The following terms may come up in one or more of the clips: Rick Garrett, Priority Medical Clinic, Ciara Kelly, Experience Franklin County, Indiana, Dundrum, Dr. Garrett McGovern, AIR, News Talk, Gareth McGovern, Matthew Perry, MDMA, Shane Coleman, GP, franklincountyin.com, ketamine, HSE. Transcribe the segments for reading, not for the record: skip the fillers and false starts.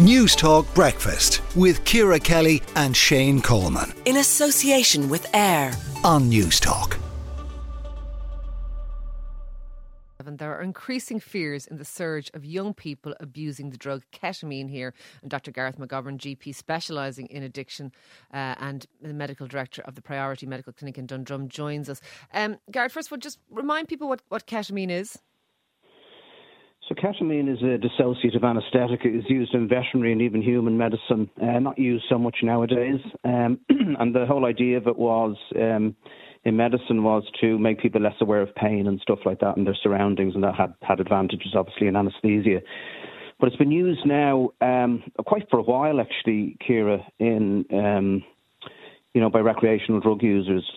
News Talk Breakfast with Ciara Kelly and Shane Coleman. In association with AIR on News Talk. There are increasing fears in the surge of young people abusing the drug ketamine here. And Dr. Garrett McGovern, GP specialising in addiction and the medical director of the Priority Medical Clinic in Dundrum, joins us. Garrett, first of all, just remind people what ketamine is. So ketamine is a dissociative anaesthetic. It is used in veterinary and even human medicine, not used so much nowadays. And the whole idea of it was... in medicine was to make people less aware of pain and stuff like that and their surroundings, and that had advantages, obviously, in anaesthesia. But it's been used now quite for a while, actually, Ciara, in, by recreational drug users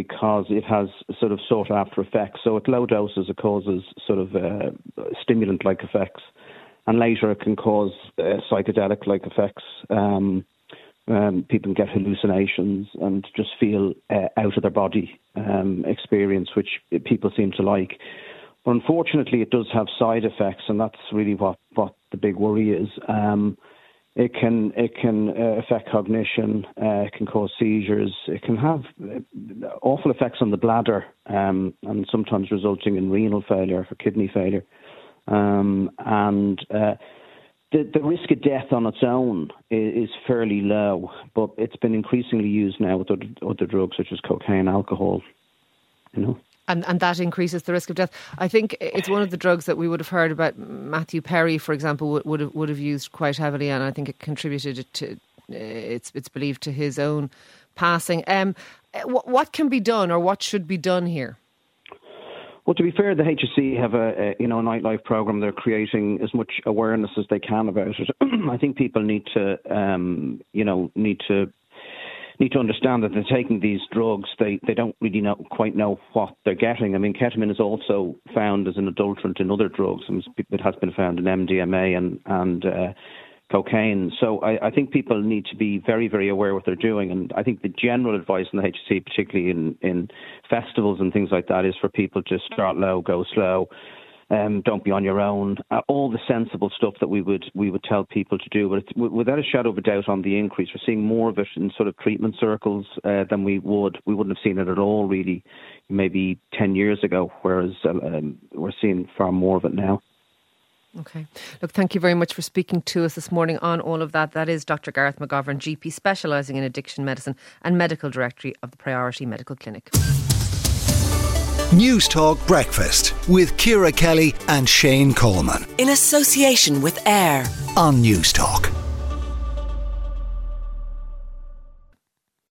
because it has sort of sought-after effects. So at low doses, it causes sort of stimulant-like effects, and later it can cause psychedelic-like effects. People get hallucinations and just feel out of their body experience, which people seem to like. But unfortunately, it does have side effects, and that's really what the big worry is. It can affect cognition, it can cause seizures, it can have awful effects on the bladder, and sometimes resulting in renal failure or kidney failure. The risk of death on its own is fairly low, but it's been increasingly used now with other drugs such as cocaine, alcohol, And that increases the risk of death. I think it's one of the drugs that we would have heard about. Matthew Perry, for example, would have used quite heavily, and I think it contributed to it's believed to his own passing. What can be done, or what should be done here? Well, to be fair, the HSE have a nightlife program. They're creating as much awareness as they can about it. I think people need to understand that they're taking these drugs. They don't really quite know what they're getting. I mean, ketamine is also found as an adulterant in other drugs. It has been found in MDMA and cocaine. So I think people need to be very, very aware what they're doing. And I think the general advice in the HSE, particularly in festivals and things like that, is for people to start low, go slow, don't be on your own. All the sensible stuff that we would tell people to do. But it's, without a shadow of a doubt, on the increase. We're seeing more of it in sort of treatment circles than we would. We wouldn't have seen it at all, really, maybe 10 years ago, whereas we're seeing far more of it now. Okay. Look, thank you very much for speaking to us this morning on all of that. That is Dr. Gareth McGovern, GP specialising in addiction medicine and medical director of the Priority Medical Clinic. News Talk Breakfast with Ciara Kelly and Shane Coleman. In association with AIR on News Talk.